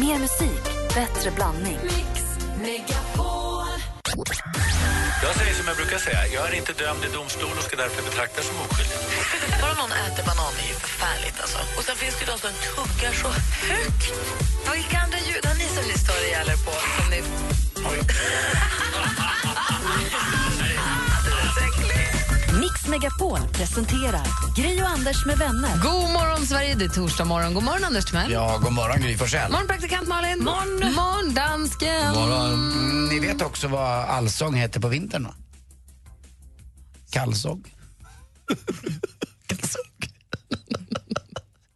Mer musik, bättre blandning. Mix Megapol. Jag säger som jag brukar säga, jag är inte dömd i domstol och ska därför betraktas som oskyldig. Bara någon äter banan är ju förfärligt alltså. Och sen finns det ju de som tuggar så högt. Vilka andra ljud har ni som ni står i gäller på? Som ni... Mix Megapol presenterar Gry och Anders med vänner. God morgon Sverige, det är torsdag morgon. God morgon Anders Timell. Ja, god morgon Gry Forssell. Morgon praktikant Malin. Morgon dansken. Morgon. Ni vet också vad allsång heter på vintern va? Kallsång. Kallsång.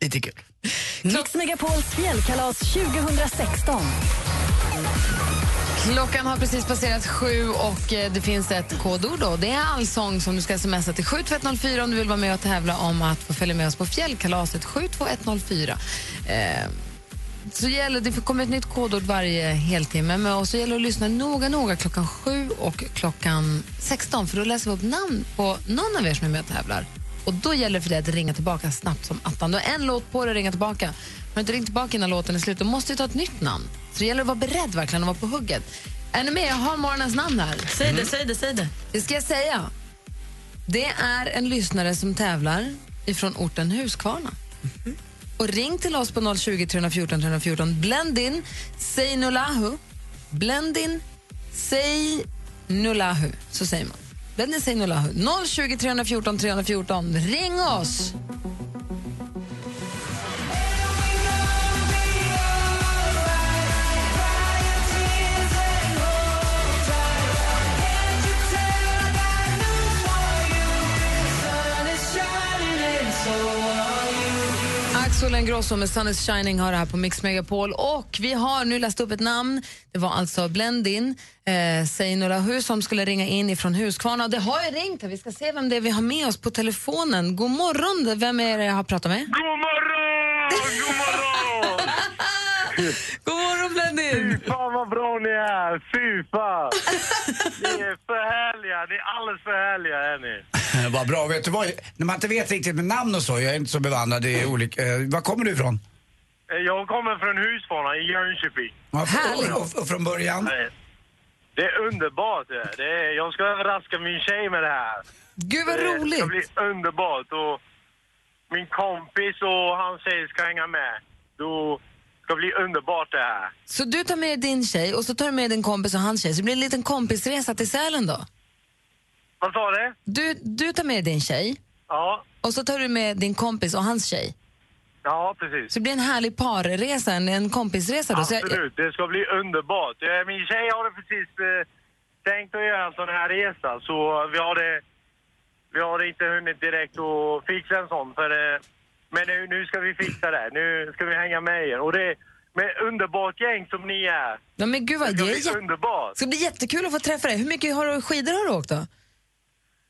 Lite kul. Mix Megapols fjällkalas 2016. Klockan har precis passerat 7 och det finns ett kodord då. Det är allsång som du ska smsa till 72104 om du vill vara med och tävla om att få följa med oss på fjällkalaset 72104. Så gäller det, kommer ett nytt kodord varje heltimme med, och så gäller det att lyssna noga klockan 7 och klockan 16 för då läser vi upp namn på någon av er som är med och tävlar. Och då gäller det för dig att ringa tillbaka snabbt som attan. Du har en låt på dig att ringa tillbaka. Har du inte ringt tillbaka innan låten är slut, då måste du ta ett nytt namn. Så det gäller att vara beredd verkligen och vara på hugget. Är ni med? Jag har morgonens namn här. Säg det. Det ska jag säga. Det är en lyssnare som tävlar ifrån orten Husqvarna. Mm-hmm. Och ring till oss på 020-314-314. Blendin, säg nulahu. Blendin, säg nulahu. Så säger man. 020-314-314. Ring oss! Axel Engrosso med Sun is Shining har det här på Mix Megapol. Och vi har nu läst upp ett namn. Det var alltså Blendin, säg några hur som skulle ringa in ifrån Husqvarna. Det har ju ringt. Vi ska se vem det är vi har med oss på telefonen. God morgon, vem är det jag har pratat med? God morgon! God morgon Blendin! Fy fan vad bra ni är! Fy fan! Ni är för härliga, ni är alldeles för härliga är ni. Vad bra, vet du vad? När man inte vet riktigt med namn och så, jag är inte så bevandrad i olika... Var kommer du ifrån? Jag kommer från Husqvarna i Jönköping. Härligt! Och från början? Det är underbart det är, jag ska överraska min tjej med det här. Gud vad roligt! Det blir underbart och min kompis och hans tjej ska hänga med. Då... Det blir underbart det här. Så du tar med din tjej och så tar du med din kompis och hans tjej. Så det blir en liten kompisresa till Sälen då? Vad sa det? Du tar med din tjej. Ja. Och så tar du med din kompis och hans tjej. Ja, precis. Så det blir en härlig parresa, en kompisresa då. Absolut, det ska bli underbart. Min tjej har precis tänkt att göra en sån här resa. Så vi har inte hunnit direkt att fixa en sån för... Men nu ska vi fixa det. Nu ska vi hänga med er. Och det är med underbart gäng som ni är. Ja, men gud vad det är underbart. Så det blir jättekul att få träffa dig. Hur mycket skidor har du åkt då?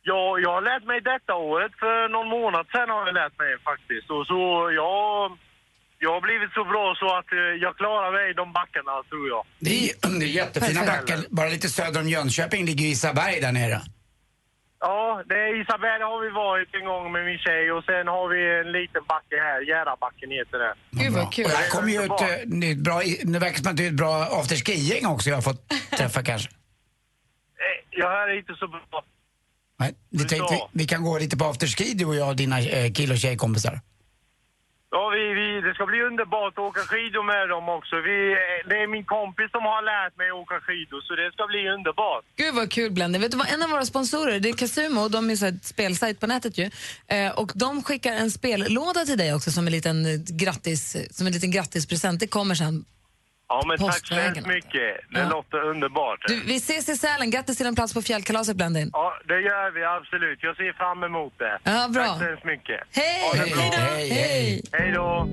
Ja, jag har lärt mig detta året. För någon månad sedan har jag lärt mig faktiskt. Och så jag har blivit så bra så att jag klarar mig i de backarna tror jag. Det är jättefina backar. Bara lite söder om Jönköping ligger Isaberg där nere. Ja, det är Isaberg har vi varit en gång med min tjej och sen har vi en liten backe här, Gärdabacken heter det. Gud vad kul. Och här kommer ju ett nytt bra, nu verkar man till ett bra afterski-gäng också jag har fått träffa kanske. Jag hör inte så bra. Nej, vi kan gå lite på afterski du och jag och dina kill- och tjejkompisar. Ja, det ska bli underbart att åka skidor med dem också. Det är min kompis som har lärt mig att åka skidor, så det ska bli underbart. Gud vad kul, Blende. Vet du vad, en av våra sponsorer, det är Casumo, och de är så här ett spelsajt på nätet ju. Och de skickar en spellåda till dig också som en liten grattispresent. Det kommer sen. Ja, men tack så hemskt mycket. Det låter underbart. Du, vi ses i Sälen. Grattis till en plats på fjällkalaset, Blendin. Ja, det gör vi absolut. Jag ser fram emot det. Ja, bra. Tack så hemskt mycket. Hej! Hej då!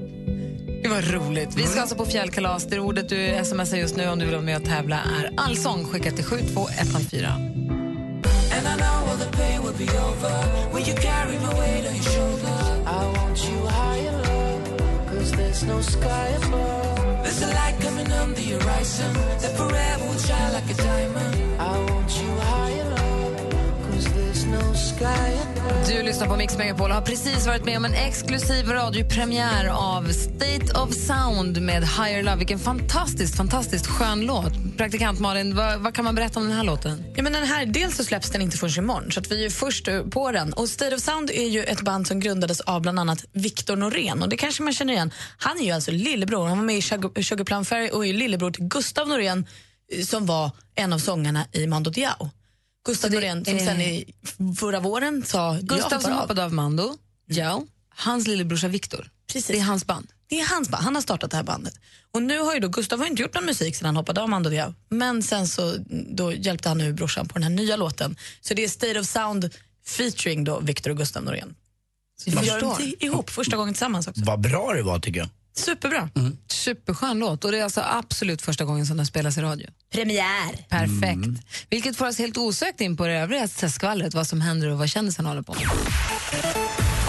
Det var roligt. Vi ska alltså på fjällkalas. Det ordet du smsar just nu om du vill vara med och tävla är allsång. Skicka till 72104. There's a light coming on the horizon that forever will shine like a diamond. I want you high and low, 'cause there's no sky above. Du lyssnar på Mix Megapol och har precis varit med om en exklusiv radiopremiär av State of Sound med Higher Love. Vilken fantastiskt skön låt. Praktikant Malin, vad kan man berätta om den här låten? Ja, men den här, dels så släpps den inte förrän imorgon, så att vi är ju först på den. Och State of Sound är ju ett band som grundades av bland annat Victor Norén. Och det kanske man känner igen. Han är ju alltså lillebror. Han var med i Sugar Plum Fairy och är lillebror till Gustav Norén, som var en av sångarna i Mando Diao. Gustav Norén som sen i förra våren sa... Gustav som hoppade av Mando, Diao, hans lillebrorsa Victor. Precis. Det är hans band. Det är hans band, han har startat det här bandet. Och nu har ju då, Gustav har inte gjort någon musik sedan han hoppade av Mando Diao. Men sen så då hjälpte han nu brorsan på den här nya låten. Så det är State of Sound featuring då Victor och Gustav Norén. Så vi gör det ihop, första gången tillsammans också. Vad bra det var, tycker jag. Superbra. Mm. Superskön låt. Och det är alltså absolut första gången som den spelas i radio. Premiär. Perfekt. Mm. Vilket får oss helt osökt in på det övriga skvallret. Vad som händer och vad kändisen håller på.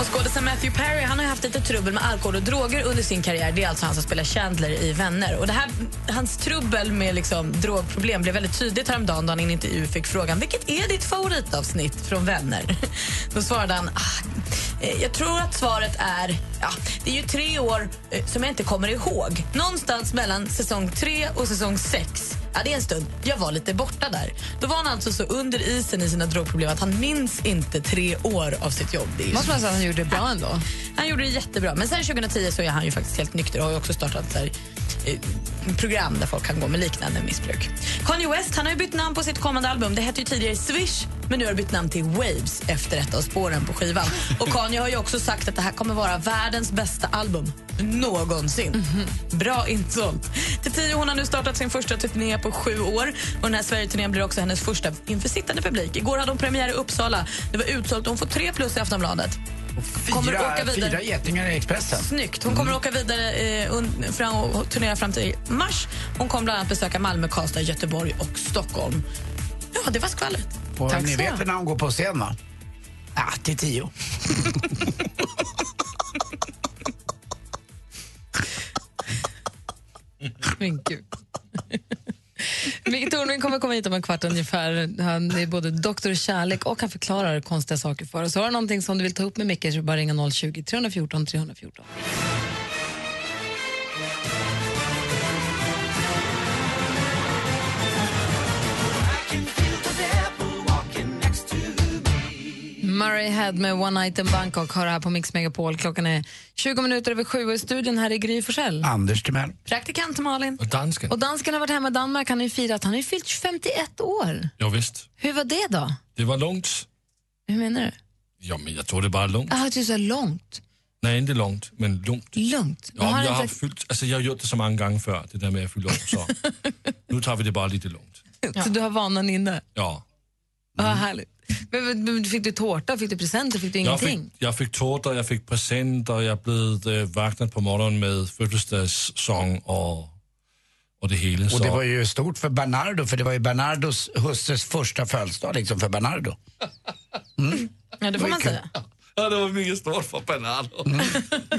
Och skådespelaren Matthew Perry, han har haft lite trubbel med alkohol och droger under sin karriär. Det är alltså han som spelar Chandler i Vänner. Och det här, hans trubbel med liksom drogproblem blev väldigt tydligt häromdagen då han i en intervju fick frågan: vilket är ditt favoritavsnitt från Vänner? Då svarade han: jag tror att svaret är, det är ju 3 år som jag inte kommer ihåg. Någonstans mellan säsong 3 och säsong 6. Ja, det är en stund. Jag var lite borta där. Då var han alltså så under isen i sina drogproblem att han minns inte 3 år av sitt jobb. Det är måste man säga att han gjorde det bra ändå? Han gjorde det jättebra. Men sen 2010 så är han ju faktiskt helt nykter och har ju också startat så här, program där folk kan gå med liknande missbruk. Kanye West, han har ju bytt namn på sitt kommande album. Det hette ju tidigare Swish, men nu har det bytt namn till Waves efter ett av spåren på skivan. Och Kanye har ju också sagt att det här kommer vara världens bästa album någonsin. Bra insålt. Till 10 hon har nu startat sin första turné på 7 år. Och den här Sverige-turnén blir också hennes första införsittande publik. Igår hade hon premiär i Uppsala. Det var utsålt. Hon får 3+ i Aftonbladet. Kommer åka vidare. 4 getingar i Expressen. Snyggt. Hon kommer åka vidare och turnera fram till mars. Hon kommer bland annat besöka Malmö, Karlstad, Göteborg och Stockholm. Ja, det var skvallret. Och tack, ni vet när hon går på scen, va? Ja, till 10. Men gud. Victor Norén kommer komma hit om en kvart ungefär. Han är både doktor i kärlek och han förklarar konstiga saker för oss. Så har du någonting som du vill ta upp med Micke, så bara ringa 020-314-314. Murray Head med One Night in Bangkok har här på Mix Megapol. Klockan är 7:20 i studion. Här i Gry Forssell. Anders Timell. Praktikant Malin. Och dansken. Och dansken har varit hemma i Danmark. Han har ju firat. Han har ju fyllt 51 år. Ja visst. Hur var det då? Det var långt. Hur menar du? Ja, men jag tror det bara långt. Jaha, det är så långt. Nej, inte långt, men långt. Långt? Ja, men jag har fyllt... Alltså jag har gjort det så många gånger förr, det där med att fylla år. Så nu tar vi det bara lite långt. Ja. Så du har vanan inne? Ja. Vad härligt. Men fick du tårta, fick du presenter, fick du ingenting? Jag fick tårta, jag fick presenter, jag blev vaknad på morgonen med födelsedagssång och det hela. Och det var ju stort för Bernardo, för det var ju Bernardos husses första födelsedag liksom för Bernardo. Mm. Ja, det får man säga. Ja, det var mycket stort för Bernardo. Mm.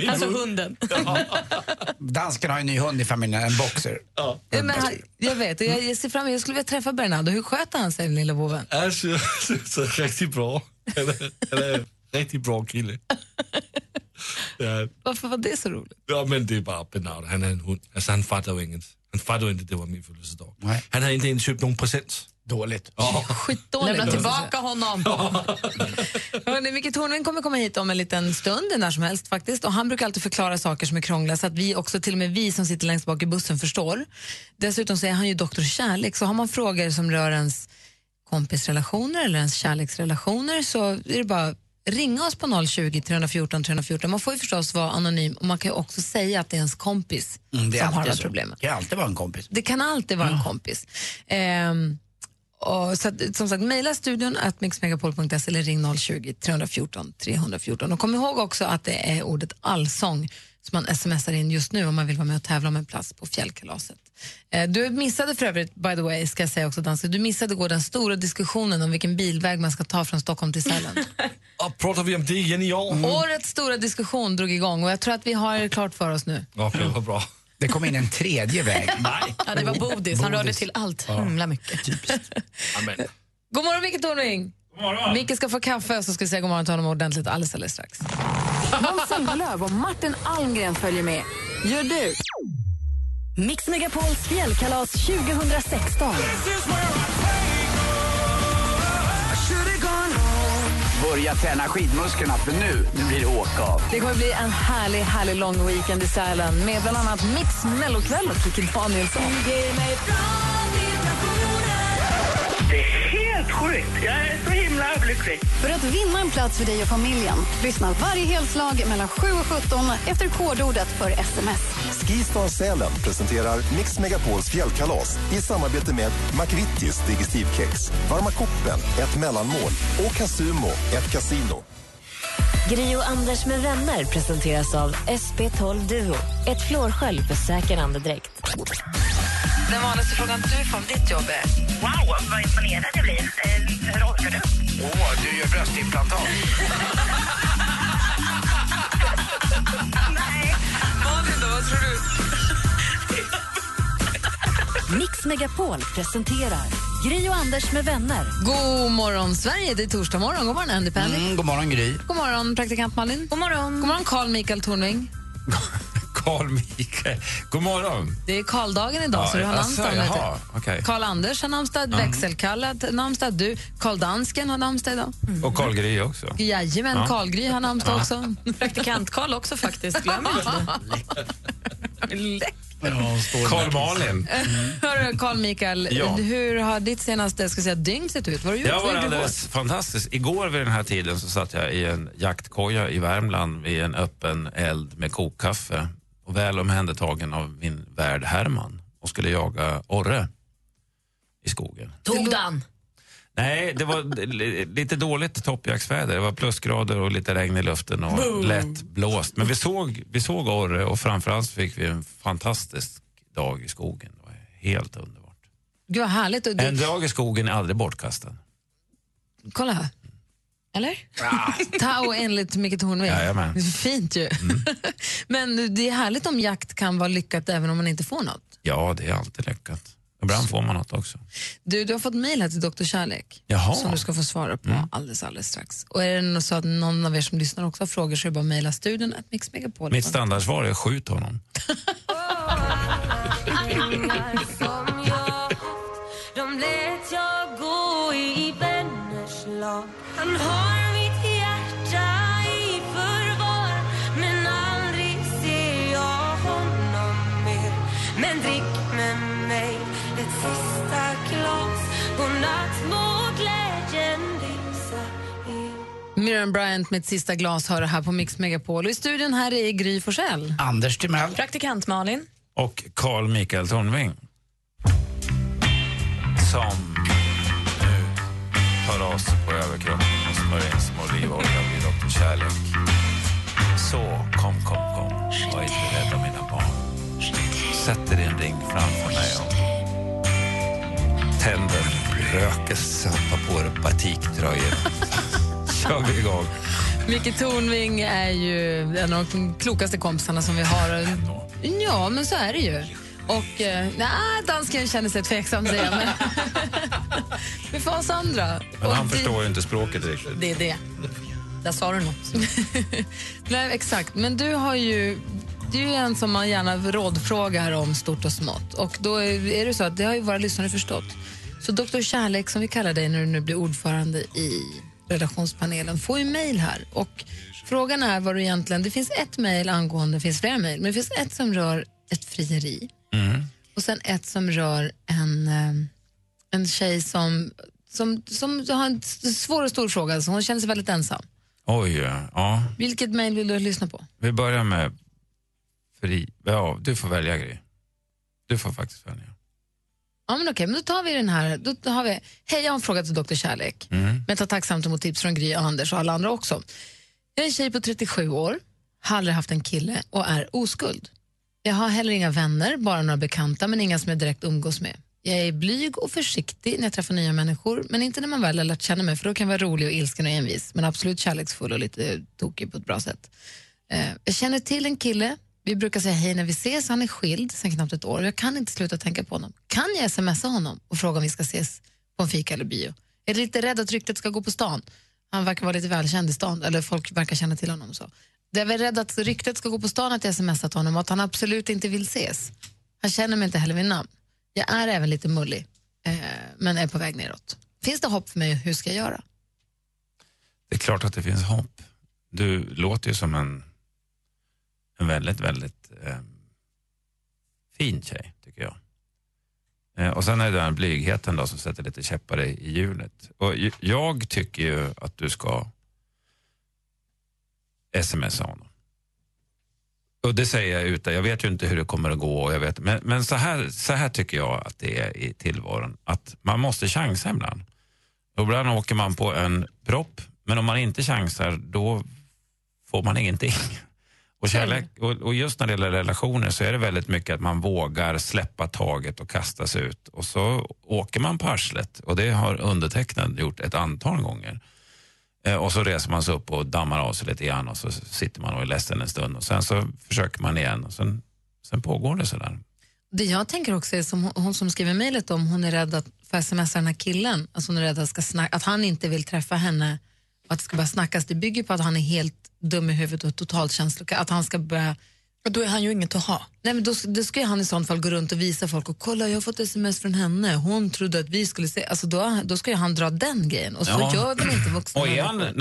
Alltså hunden. Ja. Dansken har ju en ny hund i familjen, en boxer. Ja. Men jag vet, jag ser fram emot, jag skulle vilja träffa Bernardo. Hur sköter han sig, den lilla boven? Alltså, det är riktigt bra. Eller riktigt bra kille. Ja. Varför var det så roligt? Ja, men det är bara Bernardo, han är en hund. Alltså, han fattar ju inget. Han fattade ju inte att det var min födelsedag. Han hade inte ens köpt någon present. Dåligt. Ja. Skitdåligt. Lämna tillbaka honom. Ja. Micke Tornving kommer komma hit om en liten stund, när som helst faktiskt. Och han brukar alltid förklara saker som är krångliga så att vi också, till och med vi som sitter längst bak i bussen, förstår. Dessutom så är han ju doktor kärlek. Så har man frågor som rör ens kompisrelationer eller ens kärleksrelationer, så är det bara ringa oss på 020-314-314. Man får ju förstås vara anonym, och man kan ju också säga att det är ens kompis som har det här problemet. Det kan alltid vara en kompis. Det kan alltid vara en kompis. Och så att, som sagt, mejla studion @mixmegapol.se eller ring 020-314-314. Och kom ihåg också att det är ordet allsång som man smsar in just nu om man vill vara med och tävla om en plats på Fjällkalaset. Du missade för övrigt, by the way, ska jag säga också, Danske, du missade igår den stora diskussionen om vilken bilväg man ska ta från Stockholm till Sälen. Ja, pratar vi om det igen i år? Årets stora diskussion drog igång och jag tror att vi har det klart för oss nu. Ja, det var bra. Det kom in en tredje väg. Nej. Ja, det var Bodis. Han rörde till allt himla mycket. Typiskt. Amen. God morgon, Victor Norén. Vilket ska få kaffe så ska vi säga god morgon till honom ordentligt alldeles strax. Måns Zelmerlöw och Martin Almgren följer med. Gör du! Mix Megapols fjällkalas 2016. Börja träna skidmusklerna för nu blir det åka av. Det kommer bli en härlig lång weekend i Sälen med bland annat Mix Mellokväll och Kiki Danielsson. Det är helt sjukt. Jag är så himla lycklig. För att vinna en plats för dig och familjen, lyssna varje helslag mellan 7 och 17 efter kodordet för SMS. Skistar Sälen presenterar Mix Megapols fjällkalas i samarbete med McVittys digestivkex, Varma koppen, ett mellanmål och Casumo, ett kasino. Gri och Anders med vänner presenteras av SP12 Duo. Ett flårskölj för säker andedräkt. Den vanligaste frågan du får om ditt jobb är: wow, vad imponerad jag blir. Hur orkar du? Du gör bröstimplantat. Nej. Vad tror du? Mix Megapol presenterar Gri och Anders med vänner. God morgon Sverige, det är torsdag morgon. God morgon Andy Penny. God morgon Gri. God morgon praktikant Malin. God morgon. God morgon Carl Mikael Tornving. God morgon. Det är Karldagen idag, ja, så du har namnsdag. Okay. Karl Anders har namnsdag, Växelkallad namnsdag, du. Karl Dansken har namnsdag idag. Mm. Och Karl Gry också. Jajamän, ja. Karl Gry har namnsdag också. Praktikant Karl också faktiskt, glöm inte. Läck. Karl Malin. Hörru, Karl Mikael, hur har ditt senaste dygn sett ut? Vad har du gjort? Jag var alldeles fantastiskt. Igår vid den här tiden så satt jag i en jaktkoja i Värmland vid en öppen eld med kokkaffe och väl omhändertagen av min värd Herman och skulle jaga orre i skogen. Tog den? Nej, det var lite dåligt toppjaktsväder. Det var plusgrader och lite regn i luften och lätt blåst. Men vi såg orre och framförallt fick vi en fantastisk dag i skogen. Det var helt underbart. Gud vad härligt. Och en dag i skogen är aldrig bortkastad. Kolla här. Eller? Ah. Tao enligt Micke Tornving. Det är fint ju. Mm. Men det är härligt om jakt kan vara lyckat även om man inte får något. Ja, det är alltid lyckat. Ibland får man något också. Du har fått mejl här till Dr. Kärlek. Jaha. Som du ska få svara på alldeles strax. Och är det nog så att någon av er som lyssnar också har frågor så är det bara att mejla studion @ Mix Megapol. Mitt standardsvar är skjut honom. Brian Bryant med ett sista glas hör här på Mix Megapol. Och i studion här är Gry Forssell, Anders Timell, praktikant Malin och Carl Mikael Tornving, som nu tar oss på överkroppen och smörjer in små olivolja vid Dr. Kärlek. Så kom och inte rädda mina barn. Sätter din ring framför mig och tänder rökes satta på er batiktröjor. Micke Tornving är ju en av de klokaste kompisarna som vi har. Ja, men så är det ju. Och dansken känner sig tveksam, säger jag. Vi får oss andra. Men han förstår ju inte språket riktigt. Det är det. Där sa du något. Nej, exakt. Men du har ju... Det är ju en som man gärna rådfrågar om stort och smått. Och då är det så att det har ju våra lyssnare förstått. Så Dr. Kärlek, som vi kallar dig när du nu blir ordförande i... redaktionspanelen, får ju mejl här och frågan är vad du egentligen, det finns ett mejl angående, det finns flera mejl, men det finns ett som rör ett frieri och sen ett som rör en tjej som har en svår och stor fråga, så hon känner sig väldigt ensam. Oj. Vilket mejl vill du lyssna på? Vi börjar med du får välja Gry. Du får faktiskt välja. Ja, men okej, men då tar vi den här. Då har vi, hej, jag har en fråga till Dr. Kärlek. Men ta tacksamt emot tips från Gry och Anders och alla andra också. Jag är en tjej på 37 år, har aldrig haft en kille och är oskuld. Jag har heller inga vänner, bara några bekanta, men inga som jag direkt umgås med. Jag är blyg och försiktig när jag träffar nya människor, men inte när man väl har lärt känna mig, för då kan jag vara rolig och ilsken och envis, men absolut kärleksfull och lite tokig på ett bra sätt. Jag känner till en kille. Vi brukar säga hej när vi ses, han är skild sedan knappt ett år. Jag kan inte sluta tänka på honom. Kan jag smsa honom och fråga om vi ska ses på en fika eller bio? Är lite rädd att ryktet ska gå på stan. Han verkar vara lite välkänd i stan, eller folk verkar känna till honom så. Det är väl rädd att ryktet ska gå på stan att jag smsat honom och att han absolut inte vill ses. Han känner mig inte heller vid namn. Jag är även lite mullig, men är på väg neråt. Finns det hopp för mig? Hur ska jag göra? Det är klart att det finns hopp. Du låter ju som en väldigt, väldigt fin tjej, tycker jag. Och sen är det den blygheten då som sätter lite käppar i hjulet. Och jag tycker ju att du ska smsa honom. Och det säger jag utan, jag vet ju inte hur det kommer att gå. Och jag vet, men så här tycker jag att det är i tillvaron. Att man måste chansa ibland. Och ibland åker man på en propp. Men om man inte chansar, då får man ingenting. Och kärlek, och just när det gäller relationer så är det väldigt mycket att man vågar släppa taget och kasta sig ut. Och så åker man på arslet. Och det har undertecknad gjort ett antal gånger. Och så reser man sig upp och dammar av sig lite grann. Och så sitter man och är ledsen en stund. Och sen så försöker man igen. Och sen pågår det sådär. Det jag tänker också är som hon som skriver mejlet om. Hon är rädd att få smsa den här killen. Alltså hon är rädd att, att han inte vill träffa henne. Att det ska börja snackas. Det bygger på att han är helt dum i huvudet och totalt känslokall. Att han ska börja... Och då är han ju inget att ha. Nej, men då ska han i sånt fall gå runt och visa folk och kolla, jag har fått sms från henne. Hon trodde att vi skulle se... Alltså då ska ju han dra den grejen. Och så gör väl inte vuxna.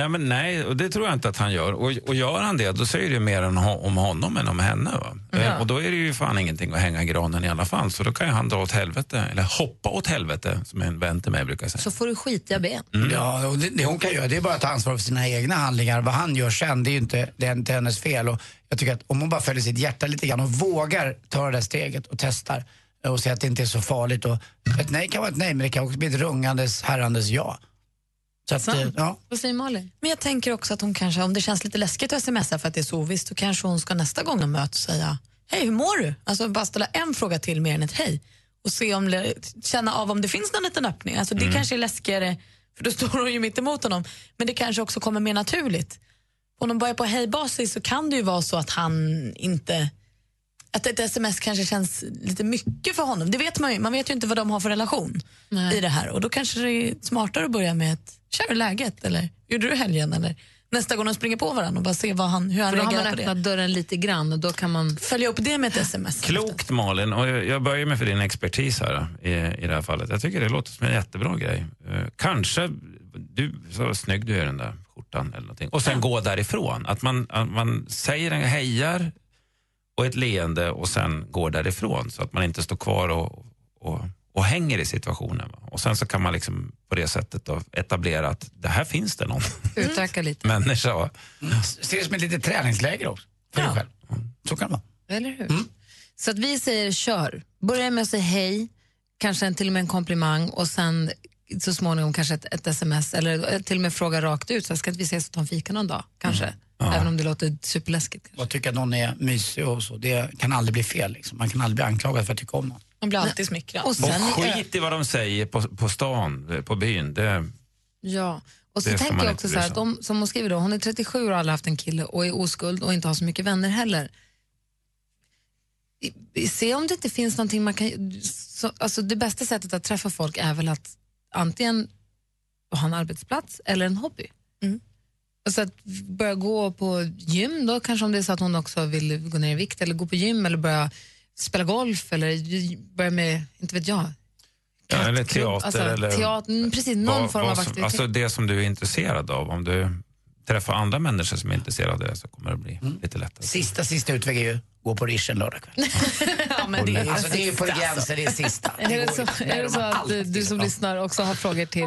Och nej, och det tror jag inte att han gör. Och gör han det, då säger det ju mer om honom än om henne, va? Ja. Och då är det ju fan ingenting att hänga granen i alla fall. Så då kan ju han dra åt helvete, eller hoppa åt helvete, som en vän till mig brukar säga. Så får du skitiga ben. Mm. Ja, och det hon kan göra, det är bara att ta ansvar för sina egna handlingar. Vad han gör sen, det är ju inte hennes fel. Och jag tycker att om hon bara följer sitt hjärta lite grann och vågar ta det där steget och testar och se att det inte är så farligt. Och ett nej kan vara ett nej, men det kan också bli ett rungandes, herrandes ja. Så att, ja. Vad säger Malin? Men jag tänker också att hon kanske, om det känns lite läskigt att smsa för att det är så ovisst, då kanske hon ska nästa gång de möts säga hej, hur mår du? Alltså bara ställa en fråga till mer än ett hej. Och se om, känna av om det finns någon liten öppning. Alltså det kanske är läskigare, för då står hon ju mitt emot honom. Men det kanske också kommer mer naturligt. Om de börjar på hejbasis så kan det ju vara så att han inte... Att ett sms kanske känns lite mycket för honom. Det vet man ju. Man vet ju inte vad de har för relation i det här. Och då kanske det är smartare att börja med ett kör läget. Eller gjorde du helgen? Eller nästa gång de springer på varandra och bara se hur han reagerar på det. För då har man öppnat dörren lite grann och då kan man följa upp det med ett sms. Klokt, Malin. Och jag börjar med för din expertis här i det här fallet. Jag tycker det låter som en jättebra grej. Kanske... Du, så snygg du är den där skjortan eller någonting. Och sen gå därifrån. Att man säger en hejar och ett leende och sen går därifrån. Så att man inte står kvar och hänger i situationen. Och sen så kan man liksom på det sättet då etablera att det här finns det någon. Utöka lite. Människa. Ser det som ett litet träningsläger också. För dig själv. Så kan man. Eller hur? Mm. Så att vi säger kör. Börja med att säga hej. Kanske till och med en komplimang. Och sen... så småningom kanske ett sms eller till och med fråga rakt ut så ska vi ses och ta en fika någon dag, kanske. Även om det låter superläskigt. Kanske. Jag tycker att någon är mysig och så. Det kan aldrig bli fel. Liksom. Man kan aldrig bli anklagad för att tycka om någon. Man blir alltid smickrad. Och skit i vad de säger på stan, på byn. Ja, och så tänker jag också så här, att som hon skriver då, hon är 37 och aldrig haft en kille och är oskuld och inte har så mycket vänner heller. Se om det inte finns någonting man kan... Så, alltså det bästa sättet att träffa folk är väl att antingen ha en arbetsplats eller en hobby. Och så att börja gå på gym då, kanske om det är så att hon också vill gå ner i vikt eller gå på gym eller börja spela golf eller börja med, inte vet jag, eller teater, alltså, eller teater, precis, någon form av aktivitet. Alltså det som du är intresserad av, om du träffar andra människor som är intresserade av det så kommer det bli lite lättare. Sista utväg är ju gå på rischen lördag kväll. Ja, men det är alltså, det är på gränsen, det är sista. Är det så att du som lyssnar också har frågor till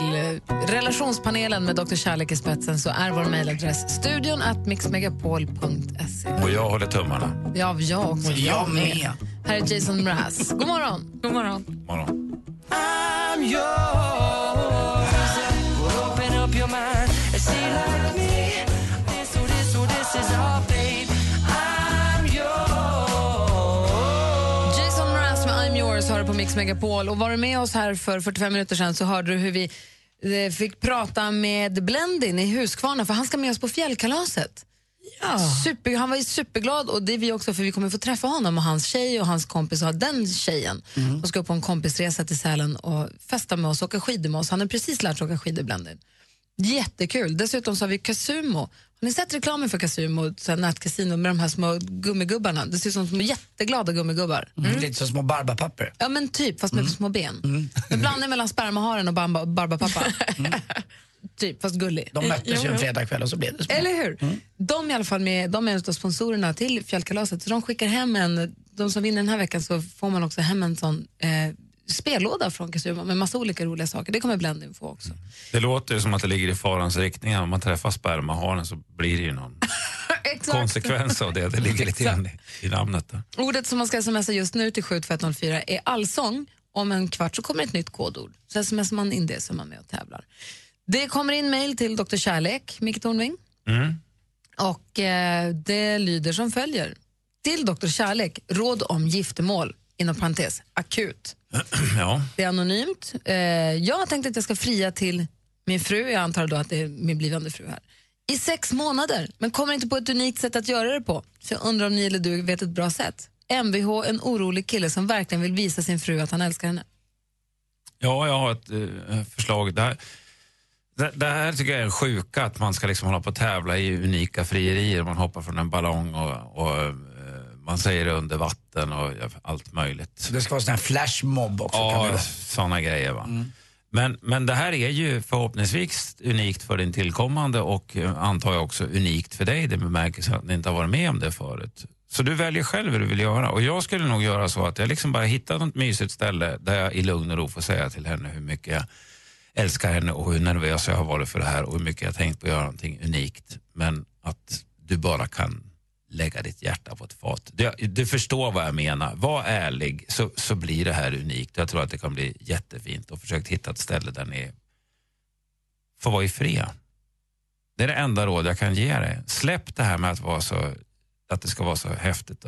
relationspanelen med Dr. Kärlek i spetsen så är vår mejladress studion@mixmegapol.se. Och jag håller tummarna. Ja, jag också. Och jag med. Här är Jason Mraz. God morgon. God morgon. God morgon. I'm yours. Open up your mind and see like me. This is all. Hör på Mix Megapol och var du med oss här för 45 minuter sedan så hörde du hur vi fick prata med Blendin i Husqvarna för han ska med oss på Fjällkalaset. Ja. Han var ju superglad, och det är vi också, för vi kommer få träffa honom och hans tjej och hans kompis och ha den tjejen och ska på en kompisresa till Sälen och festa med oss och åka skidor med oss. Han har precis lärt sig åka skidor bland det. Jättekul. Dessutom så har vi Casumo. Har ni sett reklamen för Casumo, så här nätkasino med de här små gummigubbarna? Det ser ut som små jätteglada gummigubbar. Lite som små barbapapper. Ja men typ, fast med små ben. Men blandar mellan spermaharen och barbapappa. Typ, fast gullig. De möttes ju en fredagkväll och så blev det små. Eller hur? De är i alla fall med, de är en av sponsorerna till Fjällkalaset. Så de skickar hem en, de som vinner den här veckan så får man också hem en sån spellåda från Casumo med massa olika roliga saker. Det kommer Blendin få också. Det låter ju som att det ligger i farans riktning. Om man träffar spermaharen så blir det ju någon konsekvens av det. Det ligger lite grann i namnet där. Ordet som man ska smsa just nu till 72104 är allsång. Om en kvart så kommer ett nytt kodord. Så smsar man in det som man är med och tävlar. Det kommer in mejl till Dr. Kärlek, Micke Tornving. Och det lyder som följer. Till Dr. Kärlek, råd om giftermål, inom parentes, akut. Ja. Det är anonymt. Jag tänkte att jag ska fria till min fru, jag antar då att det är min blivande fru här, i 6 månader, men kommer inte på ett unikt sätt att göra det på. Så jag undrar om ni eller du vet ett bra sätt. MVH, en orolig kille som verkligen vill visa sin fru att han älskar henne. Ja, jag har ett förslag där. Det här tycker jag är en sjuka, att man ska liksom hålla på och tävla i unika frierier. Man hoppar från en ballong och man säger under vatten och allt möjligt. Det ska vara sån här flashmob också. Ja, sådana grejer va. Men det här är ju förhoppningsvis unikt för din tillkommande och antar jag också unikt för dig. Det bemärks att ni inte har varit med om det förut. Så du väljer själv hur du vill göra. Och jag skulle nog göra så att jag liksom bara hittar något mysigt ställe där jag i lugn och ro får säga till henne hur mycket jag älskar henne och hur nervös jag har varit för det här och hur mycket jag tänkt på att göra någonting unikt. Men att du bara kan lägga ditt hjärta på ett fat. Du förstår vad jag menar. Var ärlig, så blir det här unikt. Jag tror att det kan bli jättefint. Och försökt hitta ett ställe där ni får vara i fred. Det är det enda råd jag kan ge dig. Släpp det här med att det ska vara så häftigt.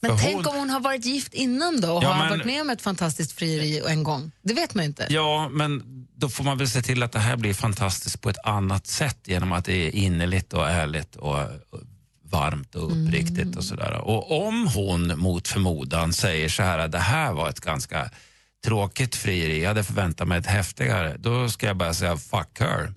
Men tänk om hon har varit gift innan då och har varit med om ett fantastiskt frieri en gång. Det vet man inte. Ja, men då får man väl se till att det här blir fantastiskt på ett annat sätt genom att det är innerligt och ärligt och varmt och uppriktigt och sådär. Och om hon mot förmodan säger så här att det här var ett ganska tråkigt frieri, jag hade förväntat mig ett häftigare, då ska jag bara säga fuck her.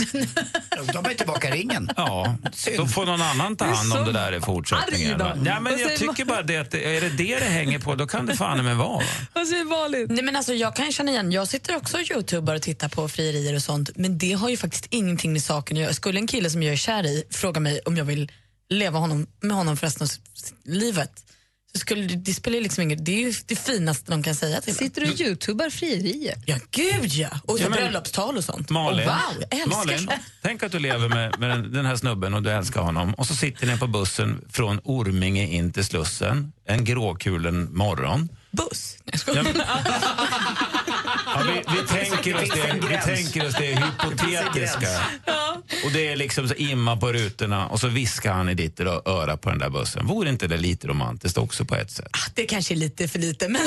De är tillbaka ringen. Ja, då får någon annan ta hand om det där i fortsättningen. Ja, men jag tycker bara det, att är det hänger på, då kan det fan med vara. Vad säger vanligt? Nej men alltså jag kan känna igen, jag sitter också på YouTube och tittar på frierier och sånt, men det har ju faktiskt ingenting med saken att göra. Skulle en kille som jag är kär i fråga mig om jag vill leva med honom för resten av livet, så skulle det spelar liksom inget. Det är ju det finaste de kan säga till. Sitter du och youtubar frierier? Ja gud ja, och bröllopstal och sånt. Malin, oh, wow, jag älskar Malin. Tänk att du lever med den här snubben och du älskar honom, och så sitter ni på bussen från Orminge in till Slussen en gråkulen morgon. Buss? Ja, men, ja, vi tänker oss det hypotetiska. Och det är liksom så imma på rutorna och så viskar han i ditt öra på den där bussen. Vore inte det lite romantiskt också på ett sätt? Det kanske är lite för lite, men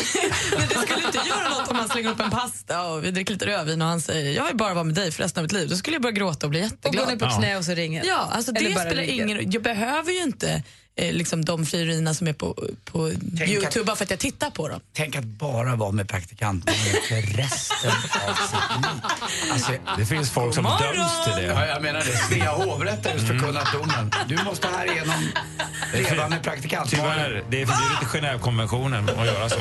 det skulle inte göra något om man slänger upp en pasta och vi dricker lite rödvin och han säger jag vill bara vara med dig för resten av mitt liv. Då skulle jag bara gråta och bli jätteglad. Och gå ner på knä och så ringer. Ja, alltså eller det spelar ingen. Jag behöver ju inte liksom de fririerna som är på YouTube bara för att jag tittar på dem. Tänk att bara vara med praktikanten för resten av sitt liv. Alltså, det finns folk som döms till det. Ja, jag menar det. Svea hovrätt är just för kunnatornen. Du måste här igenom redan med praktikant. Tyvärr, det är förbjudet i Genèvekonventionen att göra så.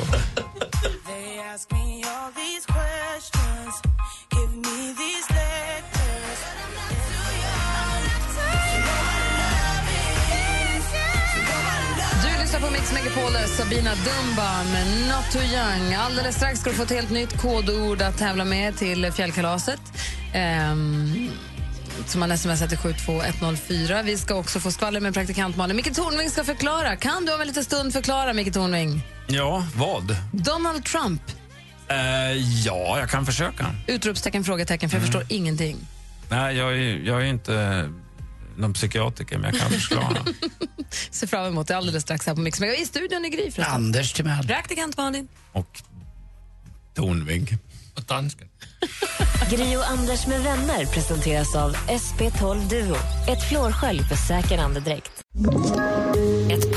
På Mix Megapol, Sabina Dumba med Not Too Young. Alldeles strax ska du få ett helt nytt kodord att tävla med till Fjällkalaset som man smsar till 72104. Vi ska också få skvaller med praktikantmannen. Micke Tornving ska förklara. Kan du om en liten stund förklara, Micke Tornving? Ja, vad? Donald Trump. Ja, jag kan försöka. Utropstecken, frågetecken, för jag förstår ingenting. Nej, jag är inte någon psykiatriker, men jag kan förklara. Se fram emot det alldeles strax här på Mix Megapol. I studion är Gry, Anders Timell, praktikant Malin och Tornving. Och dansken. Gri och Anders med vänner presenteras av SP12 Duo. Ett flårskölj för säker andedräkt. Ett